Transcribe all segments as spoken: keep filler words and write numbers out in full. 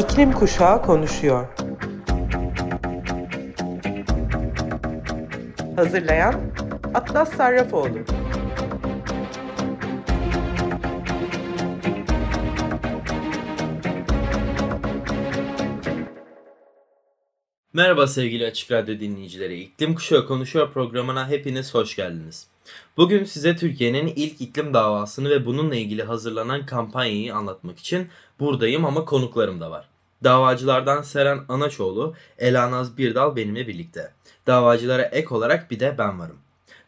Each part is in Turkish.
İklim Kuşağı konuşuyor. Hazırlayan Atlas Sarrafoğlu. Merhaba sevgili Açık Radyo dinleyicileri. İklim Kuşağı konuşuyor programına hepiniz hoş geldiniz. Bugün size Türkiye'nin ilk iklim davasını ve bununla ilgili hazırlanan kampanyayı anlatmak için buradayım ama konuklarım da var. Davacılardan Seren Anaçoğlu, Ela Naz Birdal benimle birlikte. Davacılara ek olarak bir de ben varım.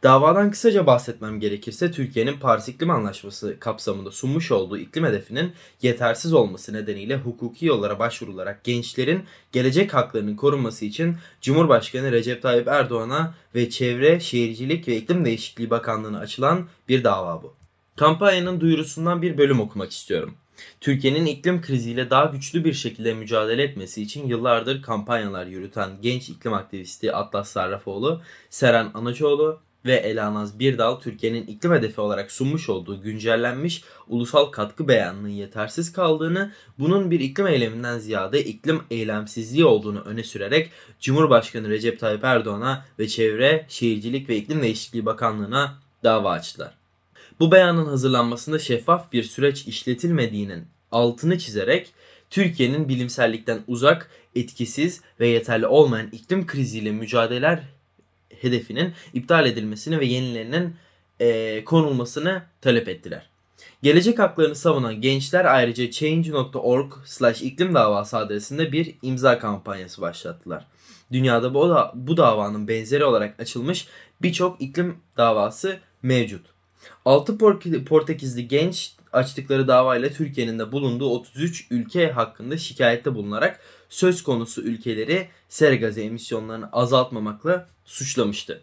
Davadan kısaca bahsetmem gerekirse Türkiye'nin Paris İklim Anlaşması kapsamında sunmuş olduğu iklim hedefinin yetersiz olması nedeniyle hukuki yollara başvurularak gençlerin gelecek haklarının korunması için Cumhurbaşkanı Recep Tayyip Erdoğan'a ve Çevre, Şehircilik ve İklim Değişikliği Bakanlığı'na açılan bir dava bu. Kampanyanın duyurusundan bir bölüm okumak istiyorum. Türkiye'nin iklim kriziyle daha güçlü bir şekilde mücadele etmesi için yıllardır kampanyalar yürüten genç iklim aktivisti Atlas Sarrafoğlu, Seren Anaçoğlu ve Ela Naz Birdal, Türkiye'nin iklim hedefi olarak sunmuş olduğu güncellenmiş ulusal katkı beyanının yetersiz kaldığını, bunun bir iklim eyleminden ziyade iklim eylemsizliği olduğunu öne sürerek Cumhurbaşkanı Recep Tayyip Erdoğan'a ve Çevre, Şehircilik ve İklim Değişikliği Bakanlığı'na dava açtılar. Bu beyanın hazırlanmasında şeffaf bir süreç işletilmediğinin altını çizerek Türkiye'nin bilimsellikten uzak, etkisiz ve yeterli olmayan iklim kriziyle mücadeleler hedefinin iptal edilmesini ve yenilerinin e, konulmasını talep ettiler. Gelecek haklarını savunan gençler ayrıca change nokta org slash iklim davası adresinde bir imza kampanyası başlattılar. Dünyada bu, da, bu davanın benzeri olarak açılmış birçok iklim davası mevcut. altı Portekizli genç açtıkları davayla Türkiye'nin de bulunduğu otuz üç ülke hakkında şikayette bulunarak söz konusu ülkeleri sera gazı emisyonlarını azaltmamakla suçlamıştı.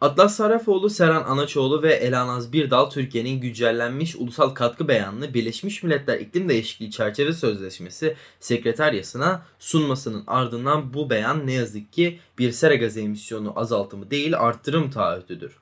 Atlas Sarrafoğlu, Seren Anaçoğlu ve Ela Naz Birdal Türkiye'nin güncellenmiş ulusal katkı beyanını Birleşmiş Milletler İklim Değişikliği Çerçeve Sözleşmesi Sekreteryası'na sunmasının ardından bu beyan ne yazık ki bir sera gazı emisyonu azaltımı değil artırım taahhüdüdür.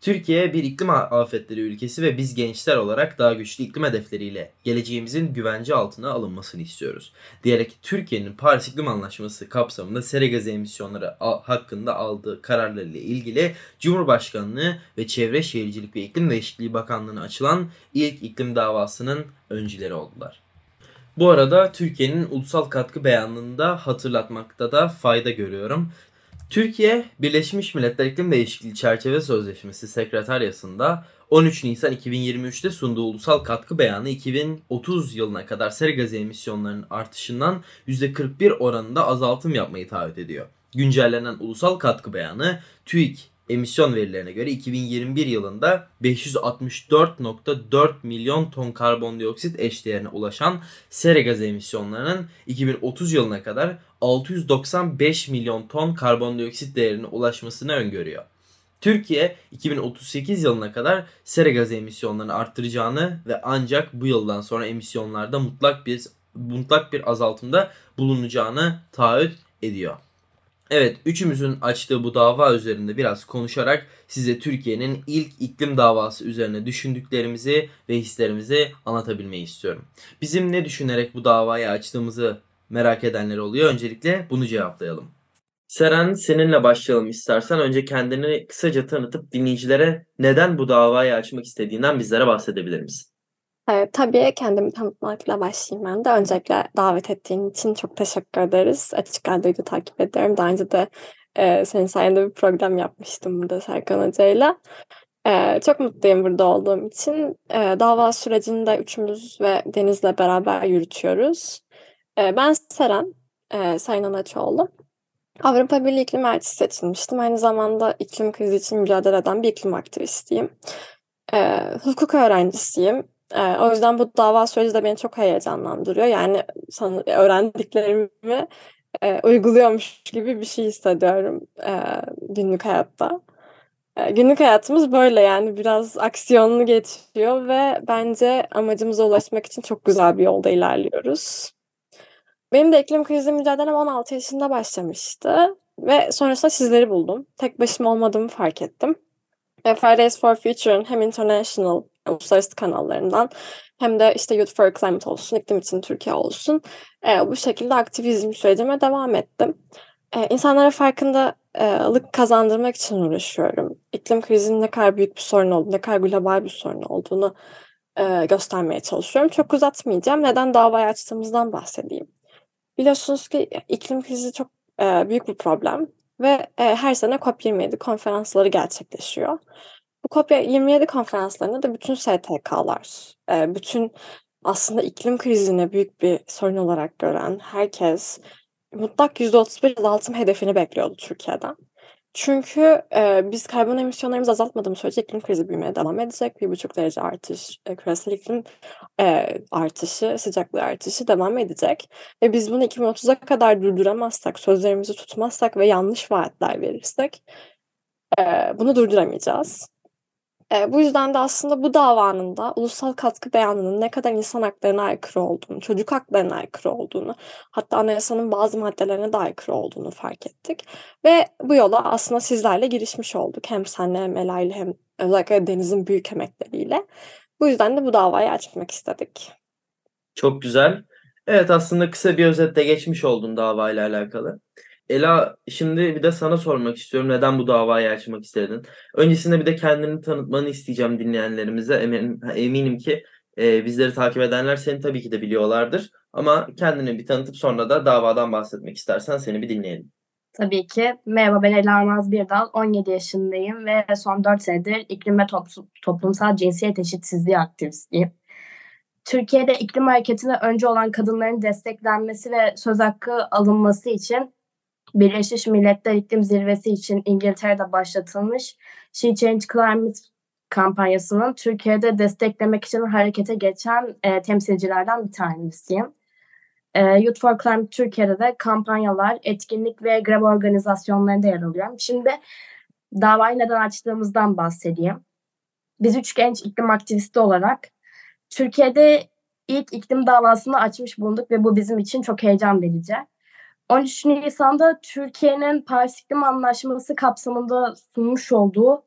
Türkiye bir iklim afetleri ülkesi ve biz gençler olarak daha güçlü iklim hedefleriyle geleceğimizin güvence altına alınmasını istiyoruz. Diyerek Türkiye'nin Paris İklim Anlaşması kapsamında sera gazı emisyonları hakkında aldığı kararlarıyla ilgili Cumhurbaşkanlığı ve Çevre Şehircilik ve İklim Değişikliği Bakanlığı'na açılan ilk iklim davasının öncüleri oldular. Bu arada Türkiye'nin ulusal katkı beyanında hatırlatmakta da fayda görüyorum. Türkiye, Birleşmiş Milletler İklim Değişikliği Çerçeve Sözleşmesi Sekreteryası'nda on üç Nisan iki bin yirmi üç'te sunduğu ulusal katkı beyanı iki bin otuz yılına kadar sera gazı emisyonlarının artışından yüzde kırk bir oranında azaltım yapmayı taahhüt ediyor. Güncellenen ulusal katkı beyanı TÜİK emisyon verilerine göre iki bin yirmi bir yılında beş yüz altmış dört virgül dört milyon ton karbondioksit eşdeğerine ulaşan sera gazı emisyonlarının iki bin otuz yılına kadar altı yüz doksan beş milyon ton karbondioksit değerine ulaşmasını öngörüyor. Türkiye iki bin otuz sekiz yılına kadar sera gazı emisyonlarını arttıracağını ve ancak bu yıldan sonra emisyonlarda mutlak bir mutlak bir azaltımda bulunacağını taahhüt ediyor. Evet, üçümüzün açtığı bu dava üzerinde biraz konuşarak size Türkiye'nin ilk iklim davası üzerine düşündüklerimizi ve hislerimizi anlatabilmeyi istiyorum. Bizim ne düşünerek bu davayı açtığımızı merak edenler oluyor. Öncelikle bunu cevaplayalım. Seren, seninle başlayalım istersen. Önce kendini kısaca tanıtıp dinleyicilere neden bu davayı açmak istediğinden bizlere bahsedebilir misin? Evet, tabii kendimi tanıtmakla başlayayım ben de. Öncelikle davet ettiğin için çok teşekkür ederiz. Açık Radyo'yu da takip ediyorum. Daha önce de e, senin sayende bir program yapmıştım burada Serkan Hoca'yla. E, çok mutluyum burada olduğum için. E, dava sürecini de üçümüz ve Deniz'le beraber yürütüyoruz. E, ben Seren, e, Sayın Anaçoğlu. Avrupa Birliği iklim elçisi seçilmiştim. Aynı zamanda iklim krizi için mücadele eden bir iklim aktivistiyim. E, hukuk öğrencisiyim. Ee, o yüzden bu dava süreci de beni çok heyecanlandırıyor. Yani san- öğrendiklerimi e, uyguluyormuş gibi bir şey hissediyorum e, günlük hayatta. E, günlük hayatımız böyle yani biraz aksiyonlu geçiyor ve bence amacımıza ulaşmak için çok güzel bir yolda ilerliyoruz. Benim de iklim krizi mücadelem on altı yaşında başlamıştı ve sonrasında sizleri buldum. Tek başıma olmadığımı fark ettim. Fridays for Future'ın hem International uluslararası kanallarından hem de işte Youth for Climate olsun, İklim İçin Türkiye olsun e, bu şekilde aktivizm sürecime devam ettim. E, insanlara farkındalık kazandırmak için uğraşıyorum. İklim krizinin ne kadar büyük bir sorun olduğunu, ne kadar global bir sorun olduğunu e, göstermeye çalışıyorum. Çok uzatmayacağım. Neden davayı açtığımızdan bahsedeyim. Biliyorsunuz ki iklim krizi çok e, büyük bir problem ve e, her sene C O P yirmi yedi konferansları gerçekleşiyor. Bu C O P yirmi yedi konferanslarında da bütün S T K'lar, e, bütün aslında iklim krizini büyük bir sorun olarak gören herkes mutlak yüzde otuz beş azaltım hedefini bekliyordu Türkiye'den. Çünkü e, biz karbon emisyonlarımızı azaltmadığımız sürece iklim krizi büyümeye devam edecek. bir buçuk derece artış, e, küresel iklim e, artışı, sıcaklığı artışı devam edecek. Ve biz bunu iki bin otuza kadar durduramazsak, sözlerimizi tutmazsak ve yanlış vaatler verirsek e, bunu durduramayacağız. E, bu yüzden de aslında bu davanın da ulusal katkı beyanının ne kadar insan haklarına aykırı olduğunu, çocuk haklarına aykırı olduğunu, hatta anayasanın bazı maddelerine de aykırı olduğunu fark ettik. Ve bu yola aslında sizlerle girişmiş olduk. Hem senle hem Ela ile hem özellikle Deniz'in büyük emekleriyle. Bu yüzden de bu davayı açmak istedik. Çok güzel. Evet, aslında kısa bir özetle geçmiş oldun davayla alakalı. Ela, şimdi bir de sana sormak istiyorum. Neden bu davayı açmak istedin? Öncesinde bir de kendini tanıtmanı isteyeceğim dinleyenlerimize. Eminim, eminim ki e, bizleri takip edenler seni tabii ki de biliyorlardır. Ama kendini bir tanıtıp sonra da davadan bahsetmek istersen seni bir dinleyelim. Tabii ki. Merhaba, ben Ela Naz Birdal. on yedi yaşındayım ve son dört senedir iklim ve toplumsal cinsiyet eşitsizliği aktivistiyim. Türkiye'de iklim hareketine önce olan kadınların desteklenmesi ve söz hakkı alınması için Birleşmiş Milletler İklim Zirvesi için İngiltere'de başlatılmış She Change Climate kampanyasının Türkiye'de desteklemek için harekete geçen e, temsilcilerden bir tanesiyim. E, Youth for Climate Türkiye'de de kampanyalar, etkinlik ve grev organizasyonlarında yer alıyorum. Şimdi davayı neden açtığımızdan bahsedeyim. Biz üç genç iklim aktivisti olarak Türkiye'de ilk iklim davasını açmış bulunduk ve bu bizim için çok heyecan verici. on üç Nisan'da Türkiye'nin Paris İklim Anlaşması kapsamında sunmuş olduğu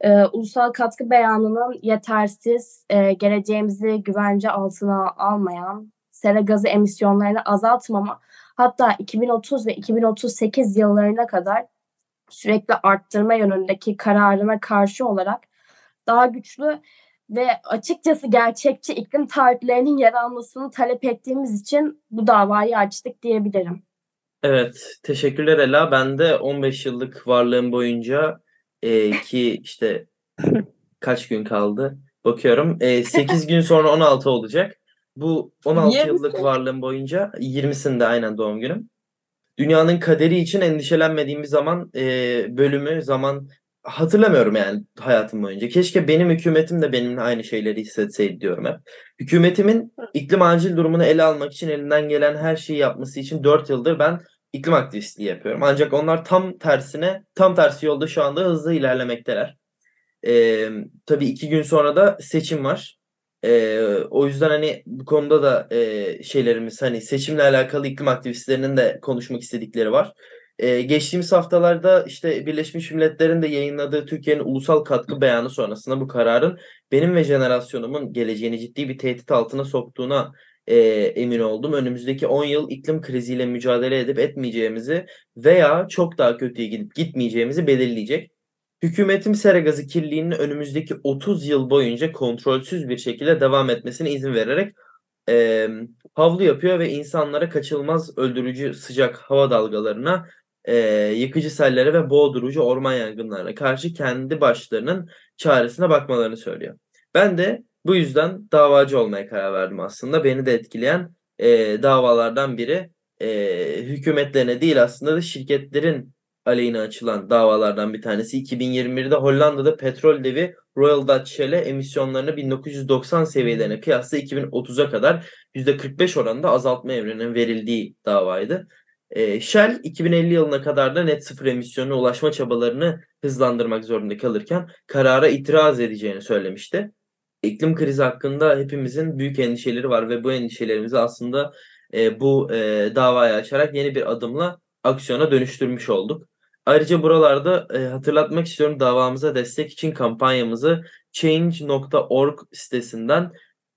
e, ulusal katkı beyanının yetersiz, e, geleceğimizi güvence altına almayan, sera gazı emisyonlarını azaltmama, hatta iki bin otuz ve iki bin otuz sekiz yıllarına kadar sürekli arttırma yönündeki kararına karşı olarak daha güçlü ve açıkçası gerçekçi iklim taahhütlerinin yer almasını talep ettiğimiz için bu davayı açtık diyebilirim. Evet, teşekkürler Ela. Ben de on beş yıllık varlığım boyunca e, ki işte kaç gün kaldı bakıyorum. E, sekiz gün sonra on altı olacak. Bu on altı yirmi yıllık varlığım boyunca yirmisinde aynen doğum günüm. Dünyanın kaderi için endişelenmediğimiz zaman e, bölümü zaman hatırlamıyorum yani hayatım boyunca. Keşke benim hükümetim de benimle aynı şeyleri hissetseydi diyorum hep. Hükümetimin iklim acil durumunu ele almak için elinden gelen her şeyi yapması için dört yıldır ben İklim aktivistliği yapıyorum. Ancak onlar tam tersine, tam tersi yolda şu anda hızlı ilerlemekteler. Ee, tabii iki gün sonra da seçim var. Ee, o yüzden hani bu konuda da e, şeylerimiz hani seçimle alakalı iklim aktivistlerinin de konuşmak istedikleri var. Ee, geçtiğimiz haftalarda işte Birleşmiş Milletler'in de yayınladığı Türkiye'nin ulusal katkı beyanı sonrasında bu kararın benim ve jenerasyonumun geleceğini ciddi bir tehdit altına soktuğuna E, emin oldum. Önümüzdeki on yıl iklim kriziyle mücadele edip etmeyeceğimizi veya çok daha kötüye gidip gitmeyeceğimizi belirleyecek. Hükümetim sera gazı kirliliğinin önümüzdeki otuz yıl boyunca kontrolsüz bir şekilde devam etmesine izin vererek e, havlu yapıyor ve insanlara kaçınılmaz öldürücü sıcak hava dalgalarına, e, yıkıcı sellere ve boğdurucu orman yangınlarına karşı kendi başlarının çaresine bakmalarını söylüyor. Ben de bu yüzden davacı olmaya karar verdim aslında. Beni de etkileyen e, davalardan biri e, hükümetlerine değil aslında da şirketlerin aleyhine açılan davalardan bir tanesi. iki bin yirmi birde Hollanda'da petrol devi Royal Dutch Shell'e emisyonlarını bin dokuz yüz doksan seviyelerine kıyasla iki bin otuza kadar yüzde kırk beş oranında azaltma emrinin verildiği davaydı. E, Shell iki bin elli yılına kadar da net sıfır emisyonuna ulaşma çabalarını hızlandırmak zorunda kalırken karara itiraz edeceğini söylemişti. İklim krizi hakkında hepimizin büyük endişeleri var ve bu endişelerimizi aslında e, bu e, davayı açarak yeni bir adımla aksiyona dönüştürmüş olduk. Ayrıca buralarda e, hatırlatmak istiyorum, davamıza destek için kampanyamızı change nokta org sitesinden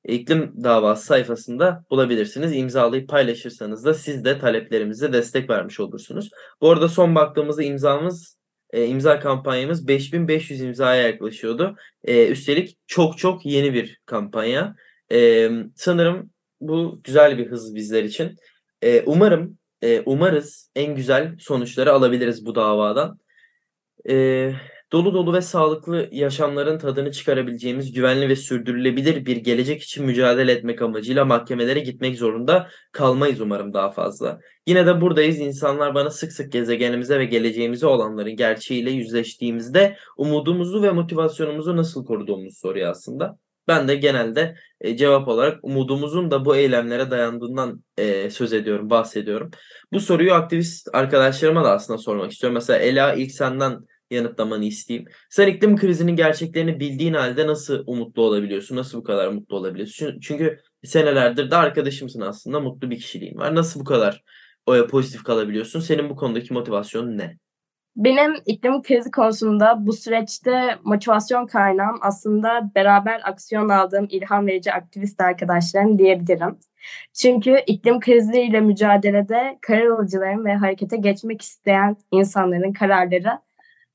iklim davası sayfasında bulabilirsiniz. İmzalayıp paylaşırsanız da siz de taleplerimize destek vermiş olursunuz. Bu arada son baktığımızda imzamız, e, imza kampanyamız beş bin beş yüz imzaya yaklaşıyordu. E, üstelik çok çok yeni bir kampanya. E, sanırım bu güzel bir hız bizler için. E, umarım e, umarız en güzel sonuçları alabiliriz bu davadan. E, Dolu dolu ve sağlıklı yaşamların tadını çıkarabileceğimiz güvenli ve sürdürülebilir bir gelecek için mücadele etmek amacıyla mahkemelere gitmek zorunda kalmayız umarım daha fazla. Yine de buradayız. İnsanlar bana sık sık gezegenimize ve geleceğimize olanların gerçeğiyle yüzleştiğimizde umudumuzu ve motivasyonumuzu nasıl koruduğumuzu soruyor aslında. Ben de genelde e, cevap olarak umudumuzun da bu eylemlere dayandığından e, söz ediyorum, bahsediyorum. Bu soruyu aktivist arkadaşlarıma da aslında sormak istiyorum. Mesela Ela, ilk senden yanıtlamanı isteyeyim. Sen iklim krizinin gerçeklerini bildiğin halde nasıl umutlu olabiliyorsun? Nasıl bu kadar mutlu olabiliyorsun? Çünkü senelerdir de arkadaşımsın aslında. Mutlu bir kişiliğin var. Nasıl bu kadar pozitif kalabiliyorsun? Senin bu konudaki motivasyonun ne? Benim iklim krizi konusunda bu süreçte motivasyon kaynağım aslında beraber aksiyon aldığım ilham verici aktivist arkadaşlarım diyebilirim. Çünkü iklim kriziyle mücadelede karar alıcıların ve harekete geçmek isteyen insanların kararları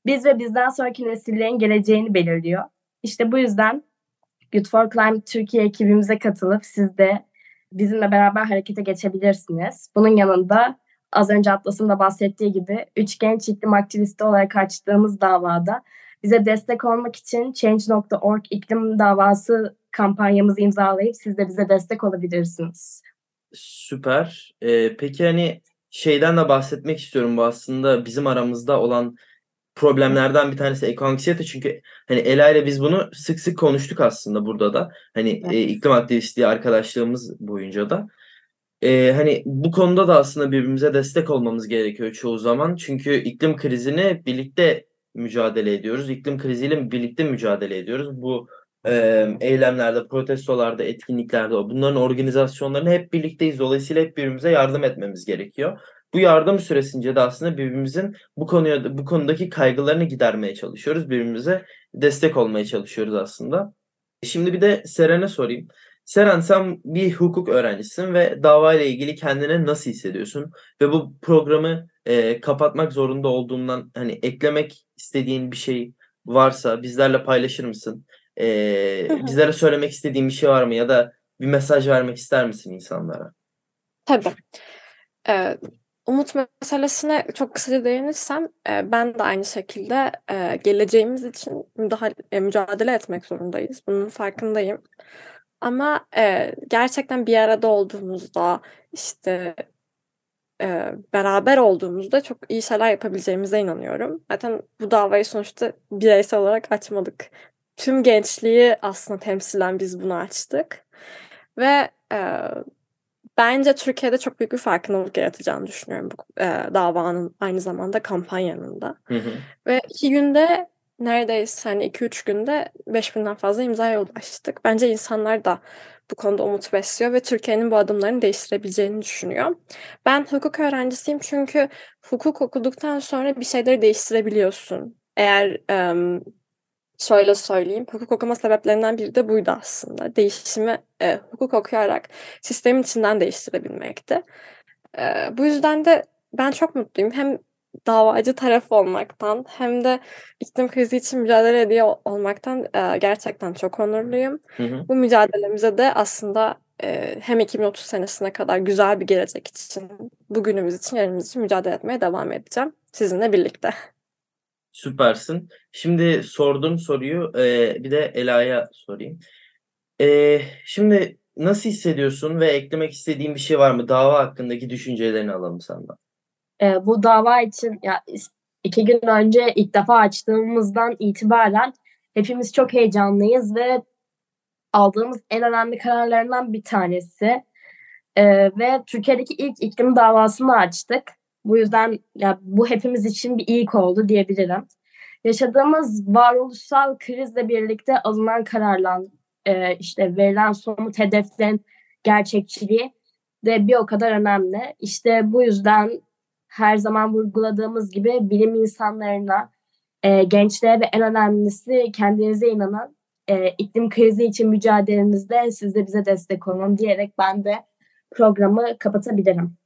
biz ve bizden sonraki nesillerin geleceğini belirliyor. İşte bu yüzden Good for Climate Türkiye ekibimize katılıp siz de bizimle beraber harekete geçebilirsiniz. Bunun yanında az önce Atlas'ın da bahsettiği gibi üç genç iklim aktivisti olarak açtığımız davada bize destek olmak için change nokta org iklim davası kampanyamızı imzalayıp siz de bize destek olabilirsiniz. Süper. Ee, peki hani şeyden de bahsetmek istiyorum, bu aslında bizim aramızda olan problemlerden bir tanesi ekoanksiyete, çünkü hani Ela ile biz bunu sık sık konuştuk aslında burada da, hani evet. e, iklim aktivistliği arkadaşlığımız boyunca da e, hani bu konuda da aslında birbirimize destek olmamız gerekiyor çoğu zaman, çünkü iklim krizini birlikte mücadele ediyoruz, iklim kriziyle birlikte mücadele ediyoruz. Bu e, eylemlerde, protestolarda, etkinliklerde, bunların organizasyonlarını hep birlikteyiz, dolayısıyla hep birbirimize yardım etmemiz gerekiyor. Bu yardım süresince de aslında birbirimizin bu konuya, bu konudaki kaygılarını gidermeye çalışıyoruz. Birbirimize destek olmaya çalışıyoruz aslında. Şimdi bir de Seren'e sorayım. Seren, sen bir hukuk öğrencisisin ve davayla ilgili kendini nasıl hissediyorsun? Ve bu programı e, kapatmak zorunda olduğundan hani eklemek istediğin bir şey varsa bizlerle paylaşır mısın? E, bizlere söylemek istediğin bir şey var mı? Ya da bir mesaj vermek ister misin insanlara? Tabii. Evet. Umut meselesine çok kısaca değinirsem, ben de aynı şekilde geleceğimiz için müdahale, mücadele etmek zorundayız. Bunun farkındayım. Ama gerçekten bir arada olduğumuzda, işte beraber olduğumuzda çok iyi şeyler yapabileceğimize inanıyorum. Zaten bu davayı sonuçta bireysel olarak açmadık. Tüm gençliği aslında temsilen biz bunu açtık. Ve bence Türkiye'de çok büyük bir farkındalık yaratacağını düşünüyorum bu e, davanın, aynı zamanda kampanyanın da. Hı hı. Ve iki günde neredeyse, hani iki üç günde beş binden fazla imzaya ulaştık. Bence insanlar da bu konuda umut besliyor ve Türkiye'nin bu adımlarını değiştirebileceğini düşünüyor. Ben hukuk öğrencisiyim, çünkü hukuk okuduktan sonra bir şeyleri değiştirebiliyorsun. Eğer e, şöyle söyleyeyim, hukuk okuma sebeplerinden biri de buydu aslında. Değişimi e, hukuk okuyarak sistemin içinden değiştirebilmekti. E, bu yüzden de ben çok mutluyum. Hem davacı taraf olmaktan hem de iklim krizi için mücadele ediyor olmaktan e, gerçekten çok onurluyum. Hı hı. Bu mücadelemize de aslında e, hem iki bin otuz senesine kadar güzel bir gelecek için, bugünümüz için, yarınımız için mücadele etmeye devam edeceğim sizinle birlikte. Süpersin. Şimdi sorduğum soruyu e, bir de Ela'ya sorayım. E, şimdi nasıl hissediyorsun ve eklemek istediğin bir şey var mı? Dava hakkındaki düşüncelerini alalım senden. E, bu dava için ya, iki gün önce ilk defa açtığımızdan itibaren hepimiz çok heyecanlıyız ve aldığımız en önemli kararlarından bir tanesi. E, ve Türkiye'deki ilk iklim davasını açtık. Bu yüzden ya, bu hepimiz için bir ilk oldu diyebilirim. Yaşadığımız varoluşsal krizle birlikte alınan kararlar, e, işte verilen somut hedeflerin gerçekçiliği de bir o kadar önemli. İşte bu yüzden her zaman vurguladığımız gibi bilim insanlarına, e, gençlere ve en önemlisi kendinize inanan, e, iklim krizi için mücadelenizde siz de bize destek olun diyerek ben de programı kapatabilirim.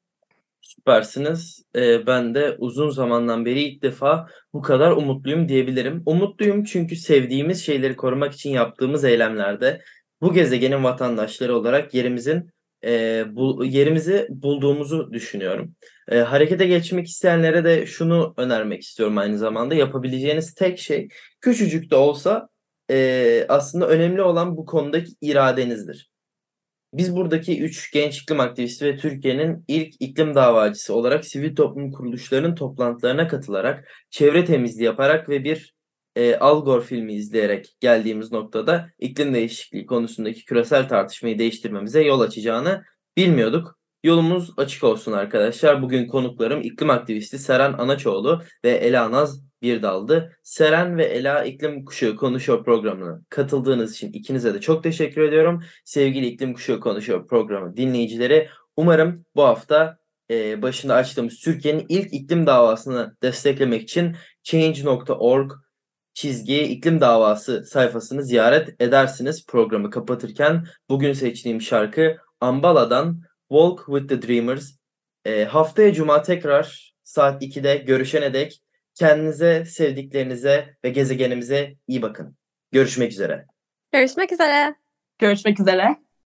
Süpersiniz. Ee, ben de uzun zamandan beri ilk defa bu kadar umutluyum diyebilirim. Umutluyum çünkü sevdiğimiz şeyleri korumak için yaptığımız eylemlerde bu gezegenin vatandaşları olarak yerimizin e, bu, yerimizi bulduğumuzu düşünüyorum. E, harekete geçmek isteyenlere de şunu önermek istiyorum aynı zamanda. Yapabileceğiniz tek şey küçücük de olsa e, aslında önemli olan bu konudaki iradenizdir. Biz buradaki üç genç iklim aktivisti ve Türkiye'nin ilk iklim davacısı olarak sivil toplum kuruluşlarının toplantılarına katılarak, çevre temizliği yaparak ve bir e, Al Gore filmi izleyerek geldiğimiz noktada iklim değişikliği konusundaki küresel tartışmayı değiştirmemize yol açacağını bilmiyorduk. Yolumuz açık olsun arkadaşlar. Bugün konuklarım iklim aktivisti Seren Anaçoğlu ve Ela Naz Birdal'dı. Seren ve Ela İklim Kuşağı Konuşuyor programına katıldığınız için ikinize de çok teşekkür ediyorum. Sevgili İklim Kuşağı Konuşuyor programı dinleyicileri, umarım bu hafta e, başında açtığımız Türkiye'nin ilk iklim davasını desteklemek için change nokta org çizgi iklim davası sayfasını ziyaret edersiniz. Programı kapatırken bugün seçtiğim şarkı Ambala'dan Walk with the Dreamers. E, haftaya Cuma tekrar saat ikide görüşene dek kendinize, sevdiklerinize ve gezegenimize iyi bakın. Görüşmek üzere. Görüşmek üzere. Görüşmek üzere.